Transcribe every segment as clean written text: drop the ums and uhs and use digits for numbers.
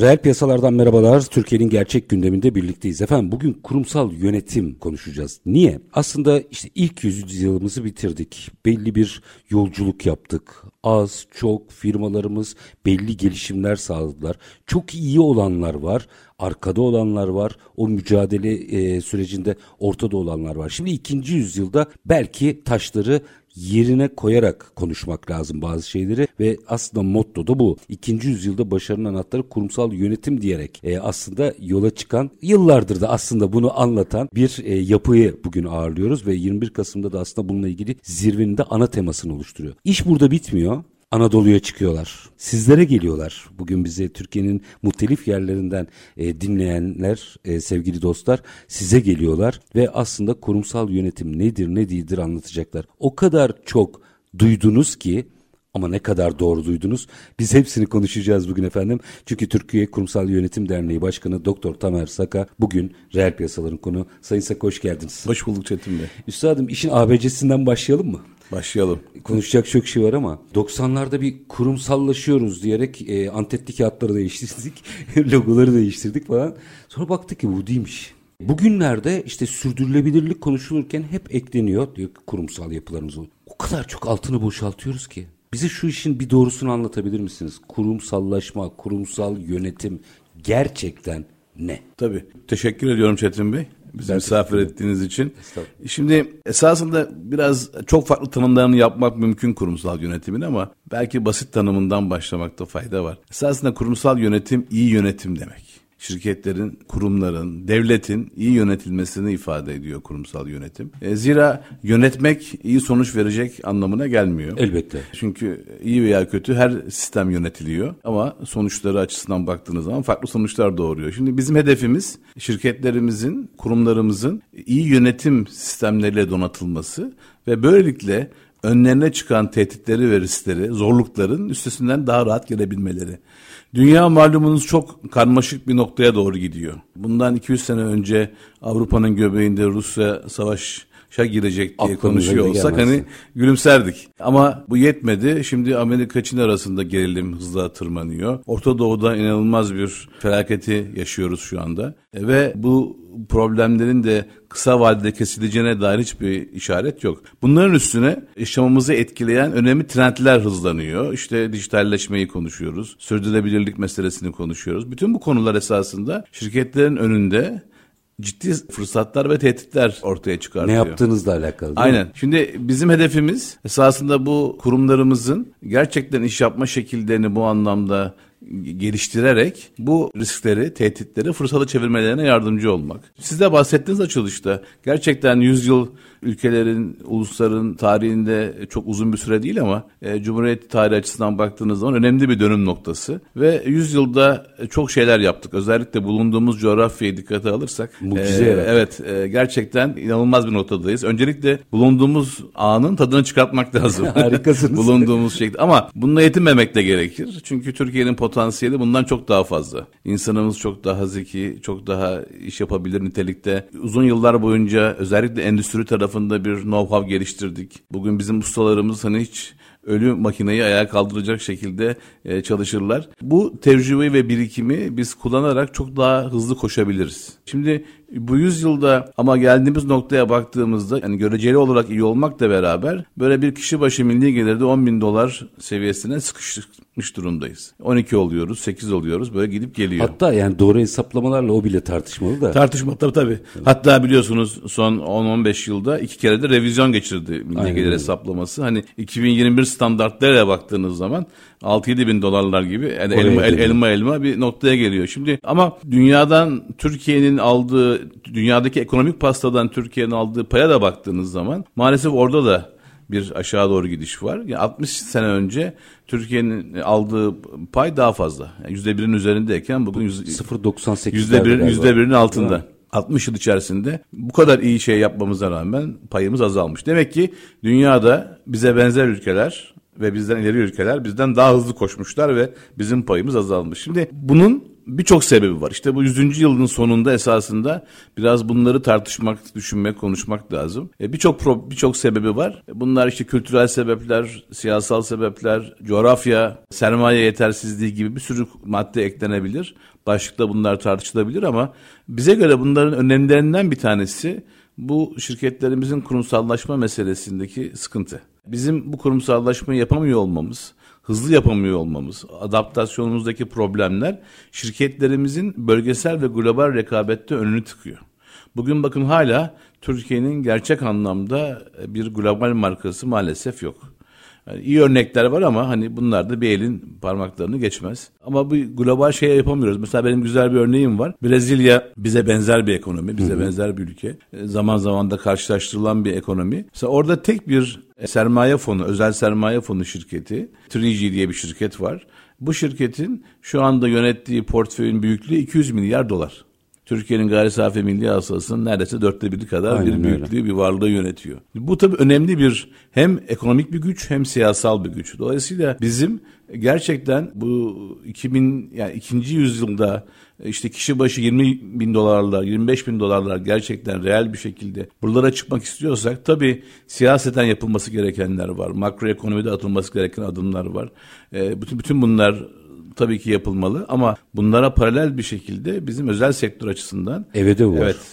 Reel piyasalardan merhabalar. Türkiye'nin gerçek gündeminde birlikteyiz. Efendim bugün kurumsal yönetim konuşacağız. Niye? Aslında ilk yüzyılımızı bitirdik. Belli bir yolculuk yaptık. Az, çok firmalarımız belli gelişimler sağladılar. Çok iyi olanlar var. Arkada olanlar var. O mücadele sürecinde ortada olanlar var. Şimdi ikinci yüzyılda belki taşları yerine koyarak konuşmak lazım bazı şeyleri ve aslında motto da bu. İkinci yüzyılda başarının anahtarı kurumsal yönetim diyerek aslında yola çıkan, yıllardır da aslında bunu anlatan bir yapıyı bugün ağırlıyoruz ve 21 Kasım'da da aslında bununla ilgili zirvenin de ana temasını oluşturuyor. İş burada bitmiyor. Anadolu'ya çıkıyorlar. Sizlere geliyorlar. Bugün bizi Türkiye'nin muhtelif yerlerinden dinleyenler, sevgili dostlar, size geliyorlar ve aslında kurumsal yönetim nedir, ne değildir anlatacaklar. O kadar çok duydunuz ki, ama ne kadar doğru duydunuz. Biz hepsini konuşacağız bugün efendim. Çünkü Türkiye Kurumsal Yönetim Derneği Başkanı Dr.Tamer Saka bugün reel piyasaların konu. Sayın Saka hoş geldiniz. Hoş bulduk Çetin Bey. Üstadım işin ABC'sinden başlayalım mı? Başlayalım. Konuşacak çok şey var ama 90'larda bir kurumsallaşıyoruz diyerek antetli kağıtları değiştirdik, logoları değiştirdik falan. Sonra baktık ki bu değilmiş. Bugünlerde sürdürülebilirlik konuşulurken hep ekleniyor diyor ki kurumsal yapılarımız oluyor. O kadar çok altını boşaltıyoruz ki. Bize şu işin bir doğrusunu anlatabilir misiniz? Kurumsallaşma, kurumsal yönetim gerçekten ne? Tabii. Teşekkür ediyorum Çetin Bey. Bizi misafir ettiğiniz için. Şimdi esasında biraz çok farklı tanımlarını yapmak mümkün kurumsal yönetimin ama belki basit tanımından başlamakta fayda var. Esasında kurumsal yönetim iyi yönetim demek. Şirketlerin, kurumların, devletin iyi yönetilmesini ifade ediyor kurumsal yönetim. Zira yönetmek iyi sonuç verecek anlamına gelmiyor. Elbette. Çünkü iyi veya kötü her sistem yönetiliyor ama sonuçları açısından baktığınız zaman farklı sonuçlar doğuruyor. Şimdi bizim hedefimiz şirketlerimizin, kurumlarımızın iyi yönetim sistemleriyle donatılması ve böylelikle önlerine çıkan tehditleri ve riskleri, zorlukların üstesinden daha rahat gelebilmeleri. Dünya malumunuz çok karmaşık bir noktaya doğru gidiyor. Bundan 200 sene önce Avrupa'nın göbeğinde Rusya savaşa girecek diye konuşuyor olsak hani gülümserdik. Ama bu yetmedi. Şimdi Amerika-Çin arasında gerilim hızla tırmanıyor. Orta Doğu'da inanılmaz bir felaketi yaşıyoruz şu anda. Ve bu problemlerin de kısa vadede kesileceğine dair hiçbir işaret yok. Bunların üstüne yaşamımızı etkileyen önemli trendler hızlanıyor. Dijitalleşmeyi konuşuyoruz, sürdürülebilirlik meselesini konuşuyoruz. Bütün bu konular esasında şirketlerin önünde ciddi fırsatlar ve tehditler ortaya çıkartıyor. Ne yaptığınızla alakalı. Aynen. Mi? Şimdi bizim hedefimiz esasında bu kurumlarımızın gerçekten iş yapma şekillerini bu anlamda geliştirerek bu riskleri, tehditleri fırsata çevirmelerine yardımcı olmak. Siz de bahsettiğiniz açılışta gerçekten 100 yıl ülkelerin, ulusların tarihinde çok uzun bir süre değil ama Cumhuriyet tarihi açısından baktığınız zaman önemli bir dönüm noktası. Ve 100 yılda çok şeyler yaptık. Özellikle bulunduğumuz coğrafyayı dikkate alırsak. Mucize. Evet. Gerçekten inanılmaz bir noktadayız. Öncelikle bulunduğumuz anın tadını çıkartmak lazım. Harikasınız. Bulunduğumuz şekilde. Ama bununla yetinmemek de gerekir. Çünkü Türkiye'nin potansiyeli bundan çok daha fazla. İnsanımız çok daha zeki, çok daha iş yapabilir nitelikte. Uzun yıllar boyunca özellikle endüstri tarafında bir know-how geliştirdik. Bugün bizim ustalarımız hiç ölü makineyi ayağa kaldıracak şekilde çalışırlar. Bu tecrübeyi ve birikimi biz kullanarak çok daha hızlı koşabiliriz. Şimdi bu yüzyılda ama geldiğimiz noktaya baktığımızda göreceli olarak iyi olmakla beraber böyle bir kişi başı milli gelirde $10.000 seviyesine sıkıştık. gitmiş durumdayız. 12 oluyoruz, 8 oluyoruz, böyle gidip geliyor. Hatta yani doğru hesaplamalarla o bile tartışmalı da. Tartışmalı tabii. Evet. Hatta biliyorsunuz son 10-15 yılda 2 kere de revizyon geçirdi milli gelir hesaplaması. Hani 2021 standartlarıyla baktığınız zaman 6-7 bin dolarlar gibi yani elma bir noktaya geliyor. Şimdi ama dünyadan Türkiye'nin aldığı, dünyadaki ekonomik pastadan Türkiye'nin aldığı paya da baktığınız zaman maalesef orada da bir aşağı doğru gidiş var. Yani 60 sene önce Türkiye'nin aldığı pay daha fazla. Yani %1'in üzerindeyken bugün %1'in altında. 60 yıl içerisinde bu kadar iyi şey yapmamıza rağmen payımız azalmış. Demek ki dünyada bize benzer ülkeler ve bizden ileri ülkeler bizden daha hızlı koşmuşlar ve bizim payımız azalmış. Şimdi bunun birçok sebebi var. İşte bu 100. yılın sonunda esasında biraz bunları tartışmak, düşünmek, konuşmak lazım. Birçok sebebi var. Bunlar işte kültürel sebepler, siyasal sebepler, coğrafya, sermaye yetersizliği gibi bir sürü madde eklenebilir. Başlıkta bunlar tartışılabilir ama bize göre bunların önemlilerinden bir tanesi bu şirketlerimizin kurumsallaşma meselesindeki sıkıntı. Bizim bu kurumsallaşmayı yapamıyor olmamız, hızlı yapamıyor olmamız, adaptasyonumuzdaki problemler şirketlerimizin bölgesel ve global rekabette önünü tıkıyor. Bugün bakın hala Türkiye'nin gerçek anlamda bir global markası maalesef yok. Yani iyi örnekler var ama hani bunlar da bir elin parmaklarını geçmez. Ama bu global şeye yapamıyoruz. Mesela benim güzel bir örneğim var. Brezilya bize benzer bir ekonomi, bize benzer bir ülke. Zaman zaman da karşılaştırılan bir ekonomi. Mesela orada tek bir sermaye fonu, özel sermaye fonu şirketi, 3G diye bir şirket var. Bu şirketin şu anda yönettiği portföyün büyüklüğü 200 milyar dolar. Türkiye'nin gayri safi milli hasılasının neredeyse 1/4 kadar bir büyüklüğü, bir varlığı yönetiyor. Bu tabii önemli bir hem ekonomik bir güç hem siyasal bir güç. Dolayısıyla bizim gerçekten bu 2. yüzyılda işte kişi başı 20 bin dolarlar, 25 bin dolarlar gerçekten reel bir şekilde buralara çıkmak istiyorsak tabii siyaseten yapılması gerekenler var. Makroekonomide atılması gereken adımlar var. Bütün bunlar tabii ki yapılmalı ama bunlara paralel bir şekilde bizim özel sektör açısından ev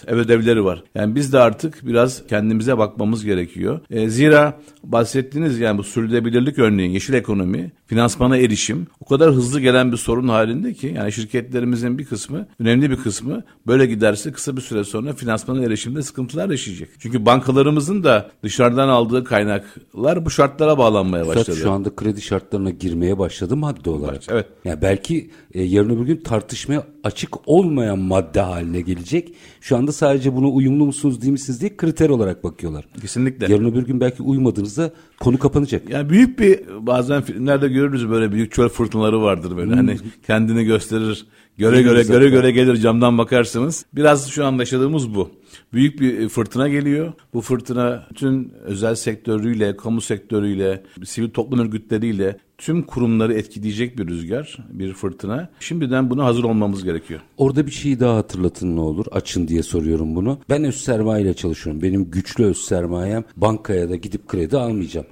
ödevleri var. Yani biz de artık biraz kendimize bakmamız gerekiyor. Zira bahsettiğiniz yani bu sürdürülebilirlik örneğin yeşil ekonomi, finansmana erişim o kadar hızlı gelen bir sorun halinde ki yani şirketlerimizin bir kısmı, önemli bir kısmı böyle giderse kısa bir süre sonra finansmana erişimde sıkıntılar yaşayacak. Çünkü bankalarımızın da dışarıdan aldığı kaynaklar bu şartlara bağlanmaya başladı. Üstad şu anda kredi şartlarına girmeye başladı madde olarak. Evet. Yani belki yarın öbür gün tartışmaya açık olmayan madde haline gelecek. Şu anda sadece buna uyumlu musunuz değil misiniz diye kriter olarak bakıyorlar. Kesinlikle. Yarın öbür gün belki uymadığınızda konu kapanacak. Yani büyük bir bazen filmlerde görürüz böyle büyük çöl fırtınaları vardır böyle hani kendini gösterir. Göre göre gelir camdan bakarsınız. Biraz şu an yaşadığımız bu. Büyük bir fırtına geliyor. Bu fırtına tüm özel sektörüyle, kamu sektörüyle, sivil toplum örgütleriyle tüm kurumları etkileyecek bir rüzgar, bir fırtına. Şimdiden buna hazır olmamız gerekiyor. Orada bir şeyi daha hatırlatın ne olur? Açın diye soruyorum bunu. Ben öz sermayeyle çalışıyorum. Benim güçlü öz sermayem bankaya da gidip kredi almayacağım.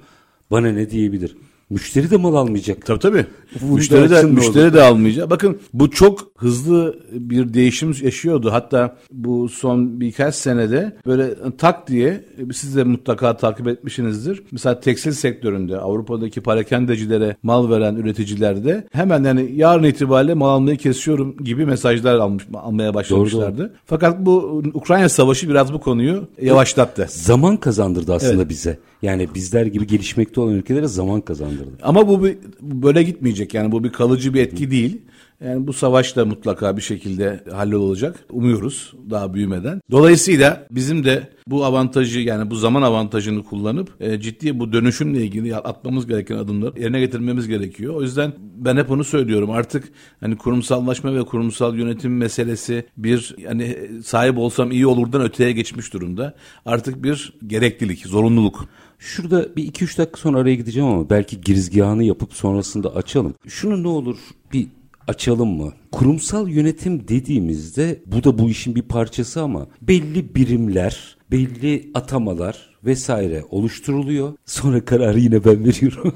Bana ne diyebilir? Müşteri de mal almayacak. Tabii. Müşteri de almayacak. Bakın bu çok hızlı bir değişim yaşıyordu. Hatta bu son birkaç senede böyle tak diye siz de mutlaka takip etmişsinizdir. Mesela tekstil sektöründe Avrupa'daki parakendecilere mal veren üreticilerde hemen yani yarın itibariyle mal almayı kesiyorum gibi mesajlar almaya başlamışlardı. Doğru. Fakat bu Ukrayna Savaşı biraz bu konuyu yavaşlattı. Zaman kazandırdı aslında bize. Yani bizler gibi gelişmekte olan ülkelere zaman kazandırdı. Ama bu böyle gitmeyecek yani bu bir kalıcı bir etki değil. Yani bu savaş da mutlaka bir şekilde hallolacak umuyoruz daha büyümeden. Dolayısıyla bizim de bu avantajı yani bu zaman avantajını kullanıp ciddi bu dönüşümle ilgili atmamız gereken adımları yerine getirmemiz gerekiyor. O yüzden ben hep onu söylüyorum artık hani kurumsallaşma ve kurumsal yönetim meselesi bir yani sahip olsam iyi olurdan öteye geçmiş durumda. Artık bir gereklilik, zorunluluk. Şurada bir 2-3 dakika sonra araya gideceğim ama belki girizgahını yapıp sonrasında açalım. Şunu ne olur bir açalım mı? Kurumsal yönetim dediğimizde bu da bu işin bir parçası ama belli birimler, belli atamalar vesaire oluşturuluyor. Sonra kararı yine ben veriyorum.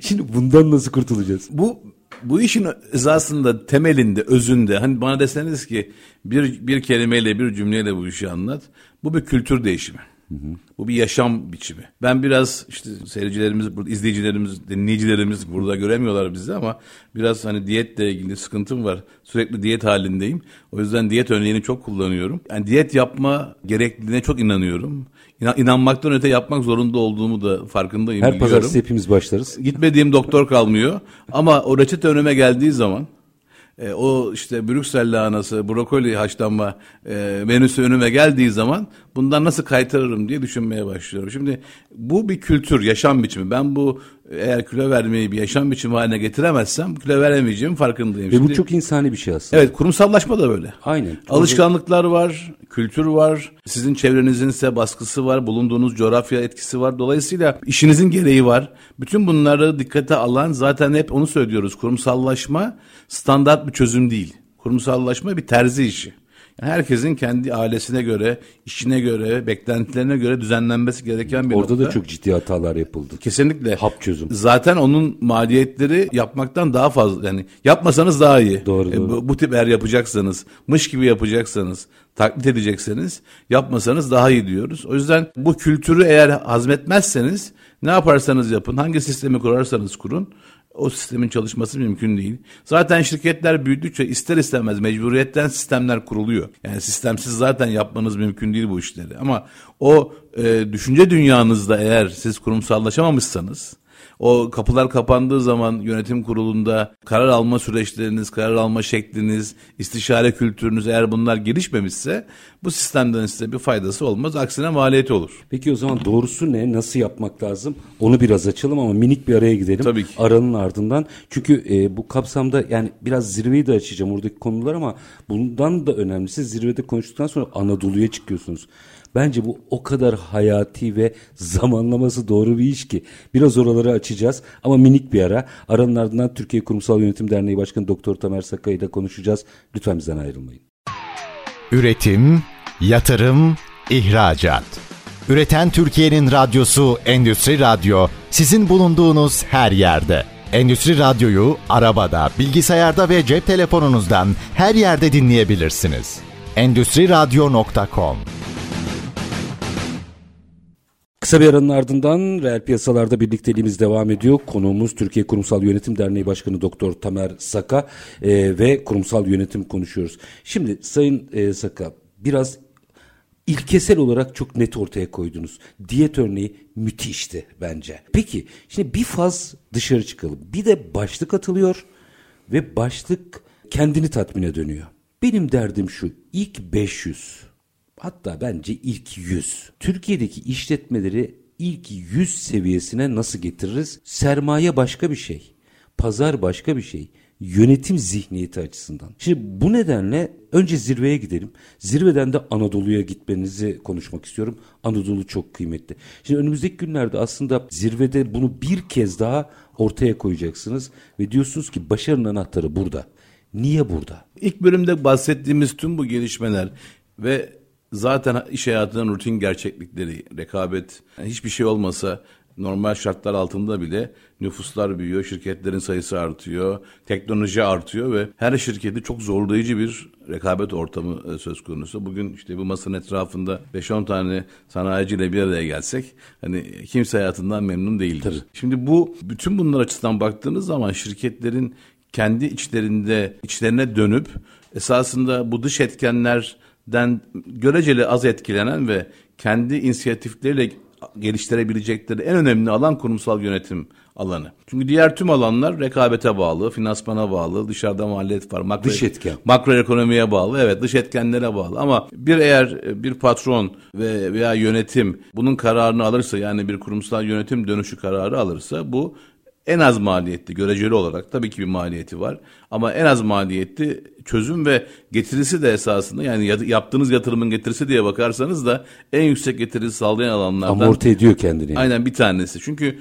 Şimdi bundan nasıl kurtulacağız? Bu işin esasında temelinde, özünde hani bana deseniz ki bir kelimeyle, bir cümleyle bu işi anlat. Bu bir kültür değişimi. Hı hı. Bu bir yaşam biçimi. Ben biraz işte seyircilerimiz, burada, izleyicilerimiz, dinleyicilerimiz burada göremiyorlar bizi ama biraz hani diyetle ilgili sıkıntım var. Sürekli diyet halindeyim. O yüzden diyet örneğini çok kullanıyorum. Yani diyet yapma gerekliliğine çok inanıyorum. İnanmaktan öte yapmak zorunda olduğumu da farkındayım. Her biliyorum. Pazartesi hepimiz başlarız. Gitmediğim doktor kalmıyor. Ama o reçete önüme geldiği zaman... o işte Brüksel lahanası, brokoli haşlanma menüsü önüme geldiği zaman bundan nasıl kaytarırım diye düşünmeye başlıyorum. Şimdi bu bir kültür, yaşam biçimi. Ben bu eğer kilo vermeyi bir yaşam biçimi haline getiremezsem kilo veremeyeceğim farkındayım. Ve şimdi, bu çok insani bir şey aslında. Evet, kurumsallaşma da böyle. Aynen. Alışkanlıklar var, kültür var, sizin çevrenizin ise baskısı var, bulunduğunuz coğrafya etkisi var. Dolayısıyla işinizin gereği var. Bütün bunları dikkate alan, zaten hep onu söylüyoruz. Kurumsallaşma standart bir çözüm değil. Kurumsallaşma bir terzi işi. Yani herkesin kendi ailesine göre, işine göre, beklentilerine göre düzenlenmesi gereken bir nokta. Orada da çok ciddi hatalar yapıldı. Kesinlikle. Hap çözüm. Zaten onun maliyetleri yapmaktan daha fazla. Yani yapmasanız daha iyi. Doğru, doğru. Bu tip eğer yapacaksanız, mış gibi yapacaksanız, taklit edecekseniz yapmasanız daha iyi diyoruz. O yüzden bu kültürü eğer hazmetmezseniz ne yaparsanız yapın, hangi sistemi kurarsanız kurun, o sistemin çalışması mümkün değil. Zaten şirketler büyüdükçe ister istemez mecburiyetten sistemler kuruluyor. Yani sistemsiz zaten yapmanız mümkün değil bu işleri. Ama o düşünce dünyanızda eğer siz kurumsallaşamamışsanız, o kapılar kapandığı zaman yönetim kurulunda karar alma süreçleriniz, karar alma şekliniz, istişare kültürünüz eğer bunlar gelişmemişse bu sistemden size bir faydası olmaz. Aksine maliyeti olur. Peki o zaman doğrusu ne? Nasıl yapmak lazım? Onu biraz açalım ama minik bir araya gidelim. Tabii ki. Aranın ardından. Çünkü bu kapsamda yani biraz zirveyi de açacağım oradaki konular ama bundan da önemlisi zirvede konuştuktan sonra Anadolu'ya çıkıyorsunuz. Bence bu o kadar hayati ve zamanlaması doğru bir iş ki biraz oraları açacağız ama minik bir ara. Aranın ardından Türkiye Kurumsal Yönetim Derneği Başkanı Dr.Tamer Saka ile konuşacağız. Lütfen bizden ayrılmayın. Üretim, yatırım, ihracat. Üreten Türkiye'nin radyosu Endüstri Radyo sizin bulunduğunuz her yerde. Endüstri Radyo'yu arabada, bilgisayarda ve cep telefonunuzdan her yerde dinleyebilirsiniz. Endüstriradyo.com. Kısa bir aranın ardından Real Piyasalar'da birlikteliğimiz devam ediyor. Konuğumuz Türkiye Kurumsal Yönetim Derneği Başkanı Dr.Tamer Saka ve kurumsal yönetim konuşuyoruz. Şimdi Sayın Saka, biraz ilkesel olarak çok net ortaya koydunuz. Diyet örneği müthişti bence. Peki şimdi bir faz dışarı çıkalım. Bir de başlık atılıyor ve başlık kendini tatmine dönüyor. Benim derdim şu: ilk 500... Hatta bence ilk 100. Türkiye'deki işletmeleri ilk 100 seviyesine nasıl getiririz? Sermaye başka bir şey. Pazar başka bir şey. Yönetim zihniyeti açısından. Şimdi bu nedenle önce zirveye gidelim. Zirveden de Anadolu'ya gitmenizi konuşmak istiyorum. Anadolu çok kıymetli. Şimdi önümüzdeki günlerde aslında zirvede bunu bir kez daha ortaya koyacaksınız. Ve diyorsunuz ki başarının anahtarı burada. Niye burada? İlk bölümde bahsettiğimiz tüm bu gelişmeler ve zaten iş hayatının rutin gerçeklikleri, rekabet, yani hiçbir şey olmasa normal şartlar altında bile nüfuslar büyüyor, şirketlerin sayısı artıyor, teknoloji artıyor ve her şirketi çok zorlayıcı bir rekabet ortamı söz konusu. Bugün işte bu masanın etrafında 5-10 tane sanayiciyle bir araya gelsek hani kimse hayatından memnun değildir. Tabii. Şimdi bu bütün bunlar açısından baktığınız zaman şirketlerin kendi içlerine dönüp esasında bu dış etkenler den göreceli az etkilenen ve kendi inisiyatifleriyle geliştirebilecekleri en önemli alan kurumsal yönetim alanı. Çünkü diğer tüm alanlar rekabete bağlı, finansmana bağlı, dışarıda maliyet var, makroekonomiye bağlı, evet dış etkenlere bağlı. Ama eğer bir patron veya yönetim bunun kararını alırsa, yani bir kurumsal yönetim dönüşü kararı alırsa bu en az maliyetli, göreceli olarak tabii ki bir maliyeti var ama en az maliyetli çözüm ve getirisi de esasında, yani yaptığınız yatırımın getirisi diye bakarsanız da en yüksek getirisi sağlayan alanlardan. Amorti ediyor kendini. Yani. Aynen, bir tanesi. Çünkü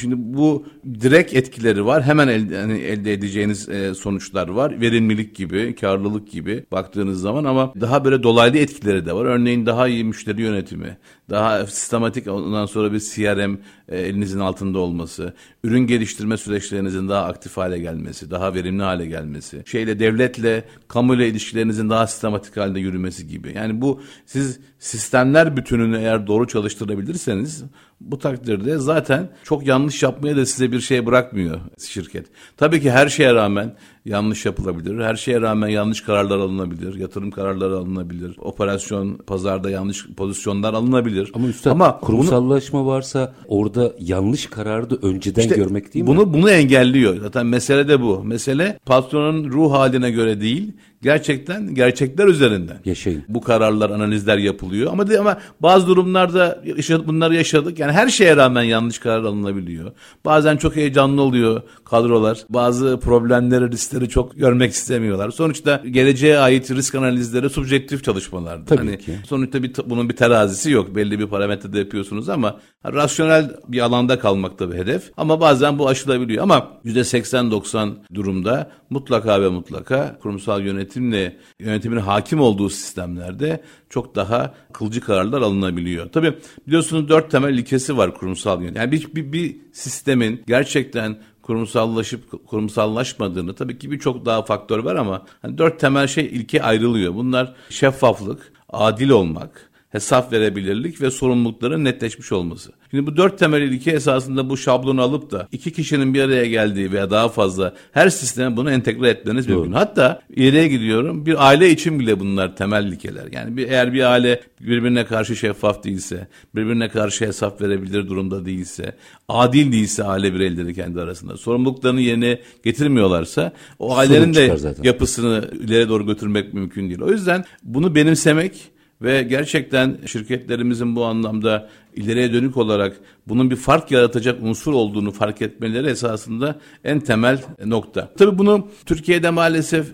şimdi bu direkt etkileri var. Hemen elde edeceğiniz sonuçlar var. Verimlilik gibi, karlılık gibi baktığınız zaman ama daha böyle dolaylı etkileri de var. Örneğin daha iyi müşteri yönetimi, daha sistematik, ondan sonra bir CRM elinizin altında olması, ürün geliştirme süreçlerinizin daha aktif hale gelmesi, daha verimli hale gelmesi, devletle, kamuyla ilişkilerinizin daha sistematik halde yürümesi gibi. Yani bu, siz sistemler bütününü eğer doğru çalıştırabilirseniz, bu takdirde zaten çok yanlış yapmaya da size bir şey bırakmıyor şirket. Tabii ki her şeye rağmen yanlış yapılabilir, her şeye rağmen yanlış kararlar alınabilir, yatırım kararları alınabilir, operasyon pazarda yanlış pozisyonlar alınabilir. Ama üstad, ama kurumsallaşma varsa orada yanlış kararı da önceden görmek değil mi? Bunu engelliyor. Zaten mesele de bu. Mesele patronun ruh haline göre değil, gerçekten gerçekler üzerinden yaşayın. Bu kararlar, analizler yapılıyor. Ama bazı durumlarda bunları yaşadık. Yani her şeye rağmen yanlış karar alınabiliyor. Bazen çok heyecanlı oluyor kadrolar. Bazı problemleri, riskleri çok görmek istemiyorlar. Sonuçta geleceğe ait risk analizleri subjektif çalışmalardır. Tabii ki. Sonuçta bunun bir terazisi yok. Belli bir parametrede yapıyorsunuz ama rasyonel bir alanda kalmak tabii hedef. Ama bazen bu aşılabiliyor. Ama %80-90 durumda mutlaka ve mutlaka kurumsal yönetimin hakim olduğu sistemlerde çok daha kılcı kararlar alınabiliyor. Tabii biliyorsunuz 4 temel ilkesi var kurumsal yönetim. Yani bir sistemin gerçekten kurumsallaşıp kurumsallaşmadığını, tabii ki birçok daha faktör var ama 4 temel ilke ayrılıyor. Bunlar şeffaflık, adil olmak, hesap verebilirlik ve sorumlulukların netleşmiş olması. Şimdi bu 4 temel ilke esasında bu şablonu alıp da 2 kişinin bir araya geldiği veya daha fazla her sisteme bunu entegre etmeniz mümkün. Hatta ileriye gidiyorum, bir aile için bile bunlar temel ilkeler. Yani eğer bir aile birbirine karşı şeffaf değilse, birbirine karşı hesap verebilir durumda değilse, adil değilse aile bireyleri kendi arasında, sorumluluklarını yerine getirmiyorlarsa o ailenin de yapısını ileriye doğru götürmek mümkün değil. O yüzden bunu benimsemek ve gerçekten şirketlerimizin bu anlamda ileriye dönük olarak bunun bir fark yaratacak unsur olduğunu fark etmeleri esasında en temel nokta. Tabii bunu Türkiye'de maalesef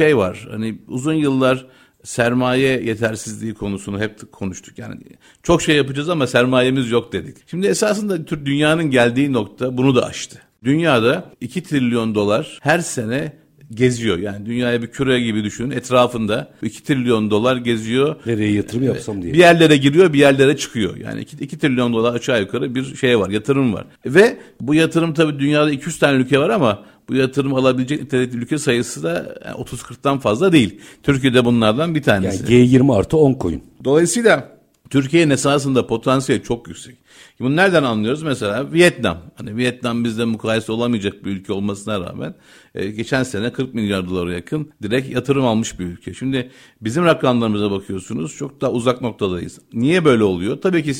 var. Uzun yıllar sermaye yetersizliği konusunu hep konuştuk. Yani çok yapacağız ama sermayemiz yok dedik. Şimdi esasında dünyanın geldiği nokta bunu da aştı. Dünyada 2 trilyon dolar her sene geziyor. Yani dünyaya bir küre gibi düşünün. Etrafında 2 trilyon dolar geziyor. Nereye yatırım yapsam diye. Bir yerlere giriyor, bir yerlere çıkıyor. Yani 2 trilyon dolar aşağı yukarı bir var, yatırım var. Ve bu yatırım tabii dünyada 200 tane ülke var ama bu yatırım alabilecek nitelikli ülke sayısı da 30-40'tan fazla değil. Türkiye'de bunlardan bir tanesi. Yani G20+10 koyun. Dolayısıyla Türkiye'nin esasında potansiyeli çok yüksek. Bunu nereden anlıyoruz? Mesela Vietnam. Vietnam bizle mukayese olamayacak bir ülke olmasına rağmen geçen sene 40 milyar dolara yakın direkt yatırım almış bir ülke. Şimdi bizim rakamlarımıza bakıyorsunuz, çok daha uzak noktadayız. Niye böyle oluyor? Tabii ki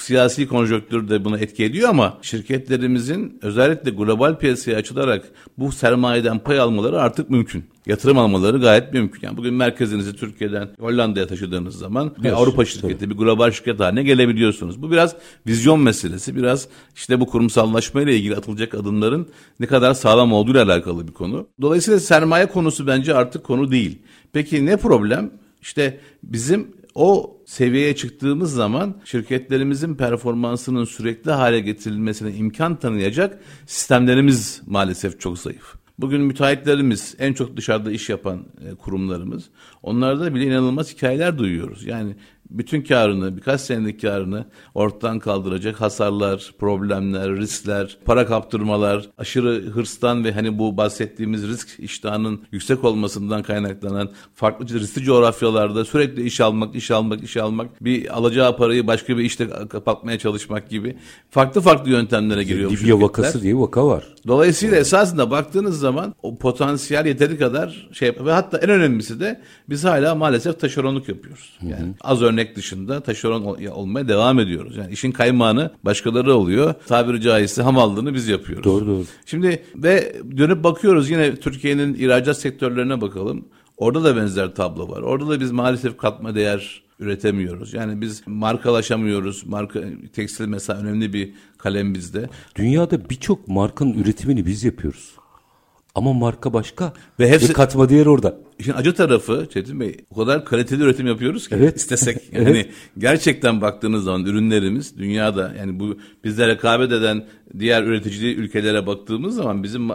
siyasi konjonktür de buna etki ediyor ama şirketlerimizin özellikle global piyasaya açılarak bu sermayeden pay almaları artık mümkün. Yatırım almaları gayet mümkün. Yani bugün merkezinizi Türkiye'den Hollanda'ya taşıdığınız zaman bir Avrupa şirketi, bir global şirket haline gelebiliyorsunuz. Bu biraz vizyon meselesi, biraz bu kurumsallaşmayla ilgili atılacak adımların ne kadar sağlam olduğuyla alakalı bir konu. Dolayısıyla sermaye konusu bence artık konu değil. Peki ne problem? Bizim o seviyeye çıktığımız zaman şirketlerimizin performansının sürekli hale getirilmesine imkan tanıyacak sistemlerimiz maalesef çok zayıf. Bugün müteahhitlerimiz, en çok dışarıda iş yapan kurumlarımız, onlarda bile inanılmaz hikayeler duyuyoruz. Yani bütün karını, birkaç senelik karını ortadan kaldıracak hasarlar, problemler, riskler, para kaptırmalar, aşırı hırstan ve bu bahsettiğimiz risk iştahının yüksek olmasından kaynaklanan farklı riskli coğrafyalarda sürekli iş almak, bir alacağı parayı başka bir işte kapatmaya çalışmak gibi farklı yöntemlere giriyor. Libya vakası diye vaka var. Dolayısıyla esasında baktığınız zaman o potansiyel yeteri kadar ve hatta en önemlisi de biz hala maalesef taşeronluk yapıyoruz. Yani az örnek dışında taşeron olmaya devam ediyoruz. Yani işin kaymağını başkaları oluyor. Tabiri caizse hamallığını biz yapıyoruz. Doğru. Şimdi ve dönüp bakıyoruz yine Türkiye'nin ihracat sektörlerine bakalım. Orada da benzer tablo var. Orada da biz maalesef katma değer üretemiyoruz. Yani biz markalaşamıyoruz. Marka, tekstil mesela önemli bir kalem bizde. Dünyada birçok markanın üretimini biz yapıyoruz. Ama marka başka ve hepsi katma değer orada. İşin acı tarafı Çetin Bey, o kadar kaliteli üretim yapıyoruz ki istesek. Yani gerçekten baktığınız zaman ürünlerimiz dünyada, yani bu bizlere rekabet eden diğer üretici ülkelere baktığımız zaman bizim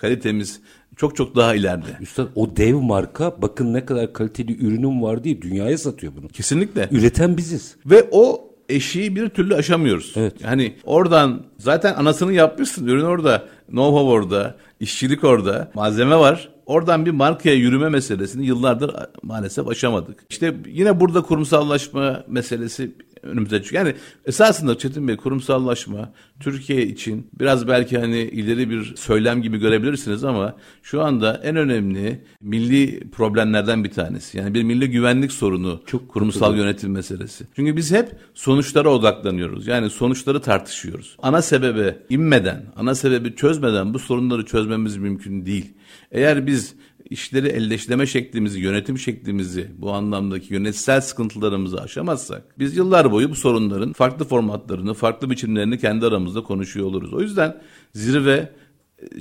kalitemiz çok daha ileride. Üstad, o dev marka bakın ne kadar kaliteli ürünüm var diye dünyaya satıyor bunu. Kesinlikle. Üreten biziz. Ve o eşiği bir türlü aşamıyoruz. Evet. Yani oradan zaten anasını yapmışsın. Ürün orada, know-how orada, işçilik orada, malzeme var. Oradan bir markaya yürüme meselesini yıllardır maalesef aşamadık. İşte yine burada kurumsallaşma meselesi önümüze çıkıyor. Yani esasında Çetin Bey, kurumsallaşma Türkiye için biraz belki hani ileri bir söylem gibi görebilirsiniz ama şu anda en önemli milli problemlerden bir tanesi. Yani bir milli güvenlik sorunu, çok kurumsal yönetim meselesi. Çünkü biz hep sonuçlara odaklanıyoruz. Yani sonuçları tartışıyoruz. Ana sebebe inmeden, ana sebebi çözmeden bu sorunları çözmemiz mümkün değil. Eğer biz işleri elleştirme şeklimizi, yönetim şeklimizi, bu anlamdaki yönetsel sıkıntılarımızı aşamazsak, biz yıllar boyu bu sorunların farklı formatlarını, farklı biçimlerini kendi aramızda konuşuyor oluruz. O yüzden zirve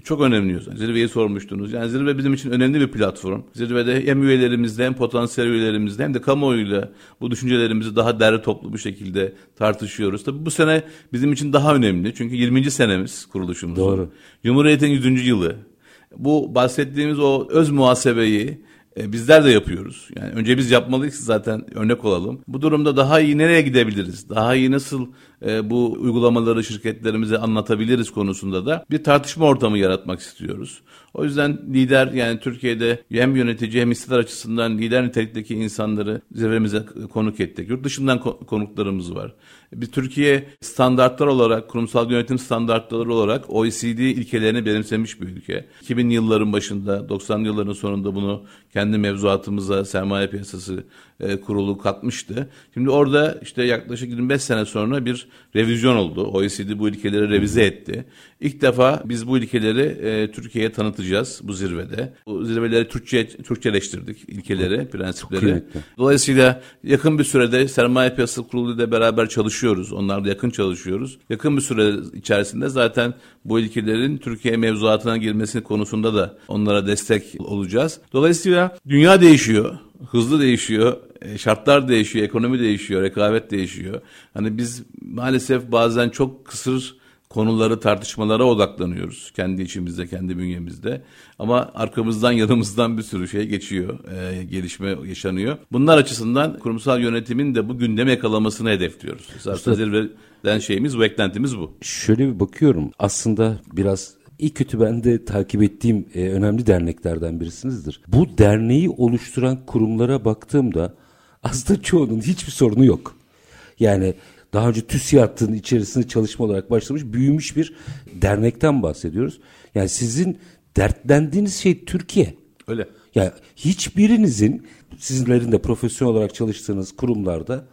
çok önemli. Zirveyi sormuştunuz. Yani zirve bizim için önemli bir platform. Zirvede hem üyelerimizle hem potansiyel üyelerimizle hem de kamuoyuyla bu düşüncelerimizi daha derli toplu bir şekilde tartışıyoruz. Tabii bu sene bizim için daha önemli. Çünkü 20. senemiz kuruluşumuzun. Doğru. Cumhuriyet'in 100. yılı. Bu bahsettiğimiz o öz muhasebeyi bizler de yapıyoruz. Yani önce biz yapmalıyız, zaten örnek olalım. Bu durumda daha iyi nereye gidebiliriz? Daha iyi nasıl bu uygulamaları şirketlerimize anlatabiliriz konusunda da bir tartışma ortamı yaratmak istiyoruz. O yüzden lider, yani Türkiye'de hem yönetici hem iktidar açısından lider nitelikteki insanları zirvemize konuk ettik. Yurt dışından konuklarımız var. Biz Türkiye standartlar olarak, kurumsal yönetim standartları olarak OECD ilkelerini benimsemiş bir ülke. 2000'li yılların başında, 90'lı yılların sonunda bunu kendi mevzuatımıza sermaye piyasası kurulu katmıştı. Şimdi orada işte yaklaşık 25 sene sonra bir revizyon oldu. OECD bu ülkeleri revize etti. İlk defa biz bu ülkeleri Türkiye'ye tanıtacağız bu zirvede. Bu zirveleri Türkçeleştirdik, ilkeleri, prensipleri. Dolayısıyla yakın bir sürede sermaye piyasası kurulu ile beraber çalışıyoruz. Onlarla yakın çalışıyoruz. Yakın bir süre içerisinde zaten bu ilkelerin Türkiye mevzuatına girmesi konusunda da onlara destek olacağız. Dolayısıyla dünya değişiyor. Hızlı değişiyor, şartlar değişiyor, ekonomi değişiyor, rekabet değişiyor. Hani biz maalesef bazen çok kısır konuları, tartışmalara odaklanıyoruz kendi içimizde, kendi bünyemizde. Ama arkamızdan, yanımızdan bir sürü şey geçiyor, gelişme yaşanıyor. Bunlar açısından kurumsal yönetimin de bu gündemi yakalamasını hedefliyoruz. Zaten zirveden şeyimiz, beklentimiz bu. Şöyle bir bakıyorum, aslında biraz... İKÜTÜ ben de takip ettiğim önemli derneklerden birisinizdir. Bu derneği oluşturan kurumlara baktığımda aslında çoğunun hiçbir sorunu yok. Yani daha önce TÜSİAD'ın içerisinde çalışma olarak başlamış, büyümüş bir dernekten bahsediyoruz. Yani sizin dertlendiğiniz şey Türkiye. Öyle. Yani hiçbirinizin, sizlerin de profesyonel olarak çalıştığınız kurumlarda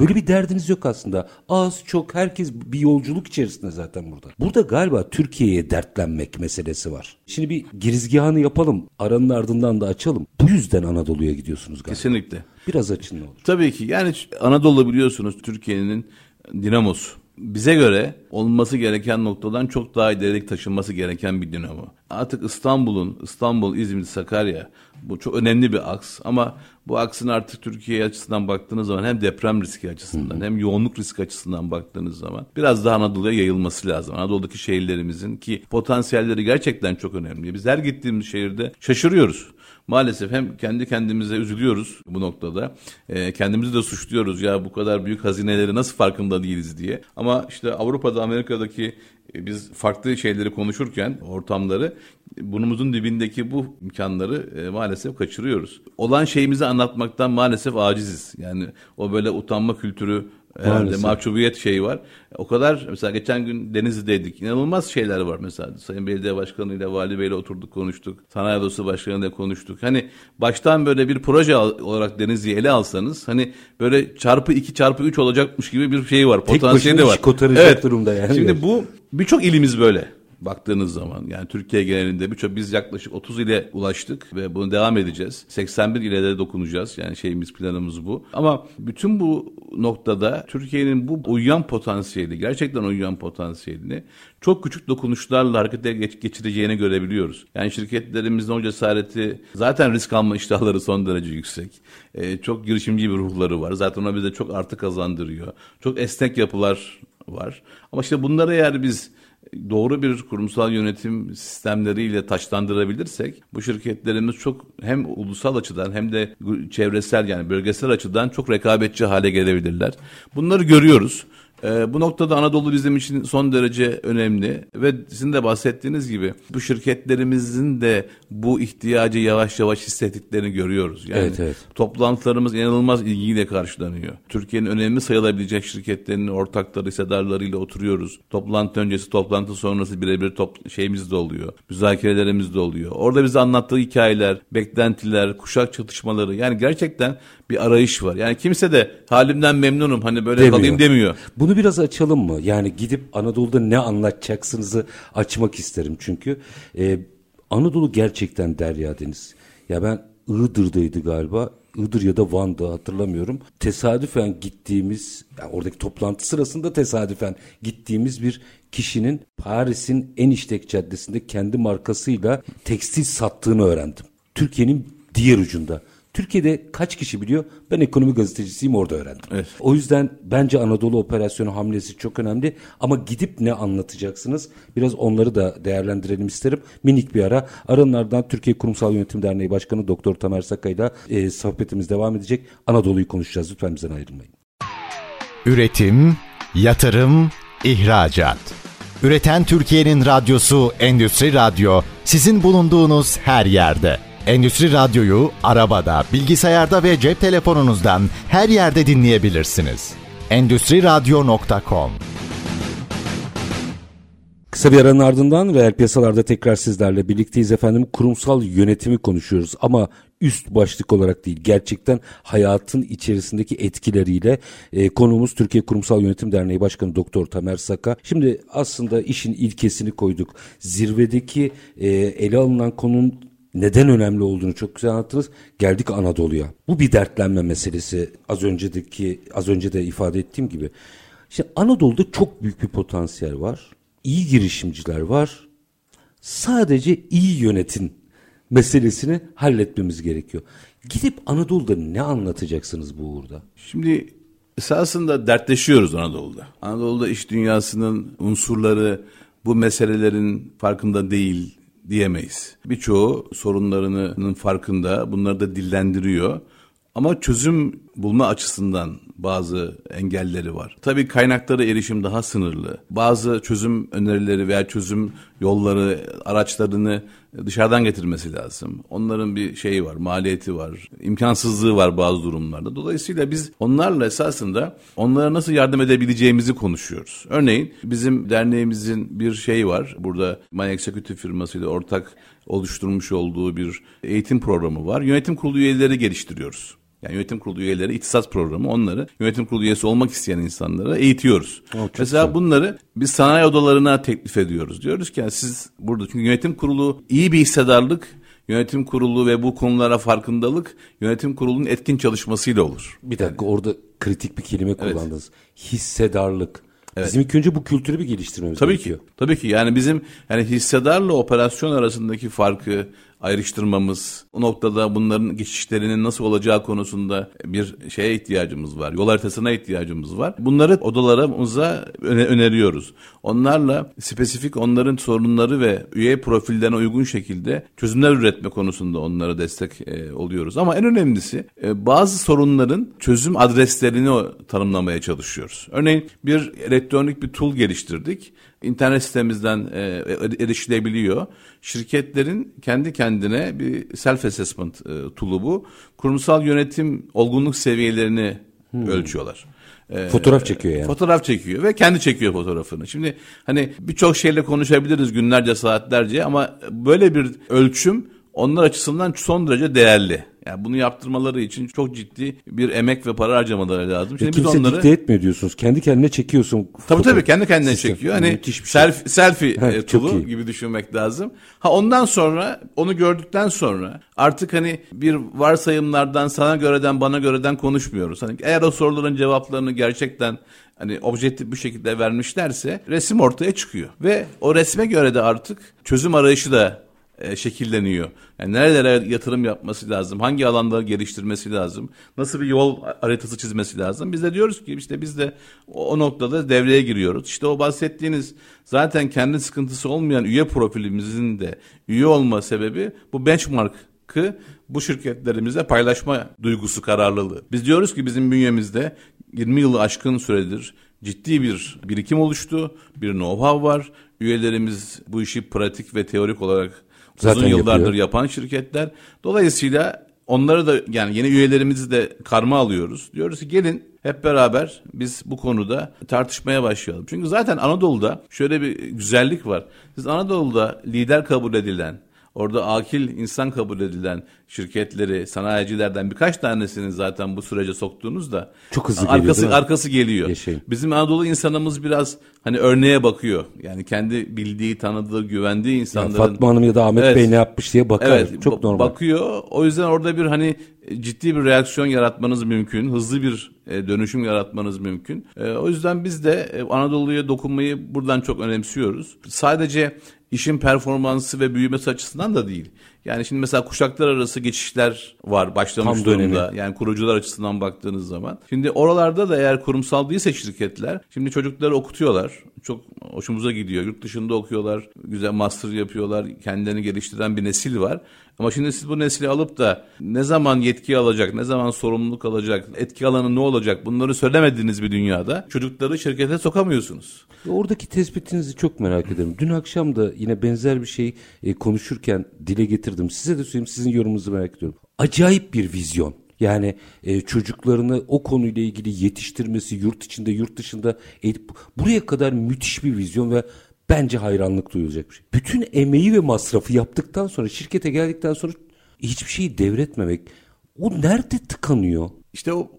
böyle bir derdiniz yok aslında. Az çok herkes bir yolculuk içerisinde zaten burada. Burada galiba Türkiye'ye dertlenmek meselesi var. Şimdi bir girizgahını yapalım. Aranın ardından da açalım. Bu yüzden Anadolu'ya gidiyorsunuz galiba. Kesinlikle. Biraz açın, ne olur. Tabii ki. Yani Anadolu, biliyorsunuz, Türkiye'nin dinamosu. Bize göre olması gereken noktadan çok daha ileri taşınması gereken bir dinamo. Artık İstanbul, İzmir, Sakarya, bu çok önemli bir aks ama bu aksın artık Türkiye açısından baktığınız zaman hem deprem riski açısından hem yoğunluk riski açısından baktığınız zaman biraz daha Anadolu'ya yayılması lazım. Anadolu'daki şehirlerimizin ki potansiyelleri gerçekten çok önemli. Biz her gittiğimiz şehirde şaşırıyoruz. Maalesef hem kendi kendimize üzülüyoruz bu noktada. Kendimizi de suçluyoruz, ya bu kadar büyük hazineleri nasıl farkında değiliz diye. Ama işte Avrupa'da, Amerika'daki biz farklı şeyleri konuşurken ortamları, burnumuzun dibindeki bu imkanları maalesef kaçırıyoruz. Olan şeyimizi anlatmaktan maalesef aciziz. Yani o böyle utanma kültürü, herhalde mahcubiyet şeyi var. O kadar, mesela geçen gün Denizli'deydik. İnanılmaz şeyler var mesela. Sayın Belediye Başkanı ile Vali Bey ile oturduk, konuştuk. Sanayi Odası Başkanı ile konuştuk. Hani baştan böyle bir proje olarak Denizli'yi ele alsanız hani böyle 2x3 olacakmış gibi bir şey var. Potansiyeli var. Tek başına kotaracak durumda yani. Şimdi bu birçok ilimiz böyle. Baktığınız zaman yani Türkiye genelinde birçok, biz yaklaşık 30 ile ulaştık ve bunu devam edeceğiz. 81 ile de dokunacağız. Yani şeyimiz, planımız bu. Ama bütün bu noktada Türkiye'nin bu uyuyan potansiyeli, gerçekten uyuyan potansiyelini çok küçük dokunuşlarla harekete geçireceğini görebiliyoruz. Yani şirketlerimizin o cesareti, zaten risk alma iştahları son derece yüksek. Çok girişimci bir ruhları var. Zaten ona bize çok artı kazandırıyor. Çok esnek yapılar var. Ama işte bunları eğer biz doğru bir kurumsal yönetim sistemleriyle taçlandırabilirsek bu şirketlerimiz çok hem ulusal açıdan hem de çevresel yani bölgesel açıdan çok rekabetçi hale gelebilirler. Bunları görüyoruz. Bu noktada Anadolu bizim için son derece önemli ve sizin de bahsettiğiniz gibi bu şirketlerimizin de bu ihtiyacı yavaş yavaş hissettiklerini görüyoruz. Yani evet. Toplantılarımız inanılmaz ilgiyle karşılanıyor. Türkiye'nin önemli sayılabilecek şirketlerinin ortakları, hissedarlarıyla oturuyoruz. Toplantı öncesi, toplantı sonrası birebir şeyimiz de oluyor. Müzakerelerimiz de oluyor. Orada bize anlattığı hikayeler, beklentiler, kuşak çatışmaları, yani gerçekten bir arayış var. Yani kimse de halimden memnunum hani böyle demiyor, kalayım demiyor. Bunu biraz açalım mı? Yani gidip Anadolu'da ne anlatacaksınızı açmak isterim çünkü. Anadolu gerçekten derya deniz. Ya ben Iğdır'daydı galiba. Iğdır ya da Van'da hatırlamıyorum. Tesadüfen gittiğimiz, yani oradaki toplantı sırasında tesadüfen gittiğimiz bir kişinin Paris'in Eniştek Caddesi'nde kendi markasıyla tekstil sattığını öğrendim. Türkiye'nin diğer ucunda. Türkiye'de kaç kişi biliyor? Ben ekonomi gazetecisiyim, orada öğrendim. Evet. O yüzden bence Anadolu Operasyonu hamlesi çok önemli. Ama gidip ne anlatacaksınız? Biraz onları da değerlendirelim isterim. Minik bir ara. Aranlardan Türkiye Kurumsal Yönetim Derneği Başkanı Dr.Tamer Saka ile sohbetimiz devam edecek. Anadolu'yu konuşacağız. Lütfen bizden ayrılmayın. Üretim, yatırım, ihracat. Üreten Türkiye'nin radyosu Endüstri Radyo. Sizin bulunduğunuz her yerde. Endüstri Radyo'yu arabada, bilgisayarda ve cep telefonunuzdan her yerde dinleyebilirsiniz. EndüstriRadyo.com. Kısa bir aranın ardından Real Piyasalar'da tekrar sizlerle birlikteyiz efendim. Kurumsal yönetimi konuşuyoruz ama üst başlık olarak değil, gerçekten hayatın içerisindeki etkileriyle. Konuğumuz Türkiye Kurumsal Yönetim Derneği Başkanı Dr.Tamer Saka. Şimdi aslında işin ilkesini koyduk. Zirvedeki ele alınan konunun neden önemli olduğunu çok güzel anlattınız. Geldik Anadolu'ya. Bu bir dertlenme meselesi. Az önce de ifade ettiğim gibi. İşte Anadolu'da çok büyük bir potansiyel var. İyi girişimciler var. Sadece iyi yönetin meselesini halletmemiz gerekiyor. Gidip Anadolu'da ne anlatacaksınız bu uğurda? Şimdi esasında dertleşiyoruz Anadolu'da. Anadolu'da iş dünyasının unsurları bu meselelerin farkında değil diyemeyiz. Birçoğu sorunlarının farkında, bunları da dillendiriyor. Ama çözüm bulma açısından bazı engelleri var. Tabii kaynaklara erişim daha sınırlı. Bazı çözüm önerileri veya çözüm yolları, araçlarını dışarıdan getirmesi lazım. Onların bir şeyi var, maliyeti var, imkansızlığı var bazı durumlarda. Dolayısıyla biz onlarla esasında onlara nasıl yardım edebileceğimizi konuşuyoruz. Örneğin bizim derneğimizin bir şeyi var. Burada My Executive firmasıyla ortak oluşturmuş olduğu bir eğitim programı var. Yönetim kurulu üyeleri geliştiriyoruz. Yani yönetim kurulu üyeleri, ihtisas programı, onları yönetim kurulu üyesi olmak isteyen insanlara eğitiyoruz. Mesela bunları biz sanayi odalarına teklif ediyoruz. Diyoruz ki yani siz burada, çünkü yönetim kurulu iyi bir hissedarlık, yönetim kurulu ve bu konulara farkındalık yönetim kurulunun etkin çalışmasıyla olur. Bir dakika, orada kritik bir kelime kullandınız. Evet. Hissedarlık. Evet. Bizim ilk önce bu kültürü bir geliştirmemiz gerekiyor. Tabii ki yani bizim hissedarla operasyon arasındaki farkı ayrıştırmamız, o noktada bunların geçişlerinin nasıl olacağı konusunda bir şeye ihtiyacımız var. Yol haritasına ihtiyacımız var. Bunları odalarımıza öneriyoruz. Onlarla spesifik onların sorunları ve üye profillerine uygun şekilde çözümler üretme konusunda onlara destek oluyoruz. Ama en önemlisi bazı sorunların çözüm adreslerini tanımlamaya çalışıyoruz. Örneğin bir elektronik bir tool geliştirdik. İnternet sitemizden erişilebiliyor. Şirketlerin kendi kendine bir self-assessment tool'u bu. Kurumsal yönetim olgunluk seviyelerini ölçüyorlar. Fotoğraf çekiyor yani. Fotoğraf çekiyor ve kendi çekiyor fotoğrafını. Şimdi birçok şeyle konuşabiliriz günlerce, saatlerce ama böyle bir ölçüm onlar açısından son derece değerli. Yani bunu yaptırmaları için çok ciddi bir emek ve para harcamaları lazım. Şimdi kimse dikte etmiyor diyorsunuz. Kendi kendine çekiyorsun. Tabii kendi kendine sistem çekiyor. Selfie tool'u gibi düşünmek lazım. Ondan sonra onu gördükten sonra artık bir varsayımlardan, sana göreden, bana göreden konuşmuyoruz. Eğer o soruların cevaplarını gerçekten objektif bir şekilde vermişlerse resim ortaya çıkıyor. Ve o resme göre de artık çözüm arayışı da şekilleniyor. Yani nerelere yatırım yapması lazım? Hangi alanları geliştirmesi lazım? Nasıl bir yol haritası çizmesi lazım? Biz de diyoruz ki işte biz de o noktada devreye giriyoruz. İşte o bahsettiğiniz zaten kendi sıkıntısı olmayan üye profilimizin de üye olma sebebi bu benchmark'ı bu şirketlerimize paylaşma duygusu, kararlılığı. Biz diyoruz ki bizim bünyemizde 20 yılı aşkın süredir ciddi bir birikim oluştu. Bir know-how var. Üyelerimiz bu işi pratik ve teorik olarak zaten uzun yıllardır yapan şirketler. Dolayısıyla onları da yani yeni üyelerimizi de karma alıyoruz. Diyoruz ki gelin hep beraber biz bu konuda tartışmaya başlayalım. Çünkü zaten Anadolu'da şöyle bir güzellik var. Siz Anadolu'da lider kabul edilen, orada akil insan kabul edilen şirketleri, sanayicilerden birkaç tanesini zaten bu sürece soktuğunuzda çok hızlı arkası geliyor. Yaşayın. Bizim Anadolu insanımız biraz hani örneğe bakıyor. Yani kendi bildiği, tanıdığı, güvendiği insanların. Yani Fatma Hanım ya da Ahmet Bey ne yapmış diye bakar. Evet, çok normal. Bakıyor. O yüzden orada bir hani ciddi bir reaksiyon yaratmanız mümkün. Hızlı bir dönüşüm yaratmanız mümkün. O yüzden biz de Anadolu'ya dokunmayı buradan çok önemsiyoruz. Sadece İşin performansı ve büyümesi açısından da değil. Yani şimdi mesela kuşaklar arası geçişler var başlamış durumda. Yani kurucular açısından baktığınız zaman. Şimdi oralarda da eğer kurumsal değilse şirketler, şimdi çocukları okutuyorlar. Çok hoşumuza gidiyor. Yurt dışında okuyorlar. Güzel master yapıyorlar. Kendilerini geliştiren bir nesil var. Ama şimdi siz bu nesli alıp da ne zaman yetki alacak, ne zaman sorumluluk alacak, etki alanı ne olacak bunları söylemediğiniz bir dünyada çocukları şirkete sokamıyorsunuz. Oradaki tespitinizi çok merak ederim. Dün akşam da yine benzer bir şey konuşurken dile getirdim. Size de söyleyeyim, sizin yorumunuzu merak ediyorum. Acayip bir vizyon. Yani çocuklarını o konuyla ilgili yetiştirmesi, yurt içinde, yurt dışında edip buraya kadar müthiş bir vizyon ve bence hayranlık duyulacak bir şey. Bütün emeği ve masrafı yaptıktan sonra, şirkete geldikten sonra hiçbir şeyi devretmemek. O nerede tıkanıyor? İşte o,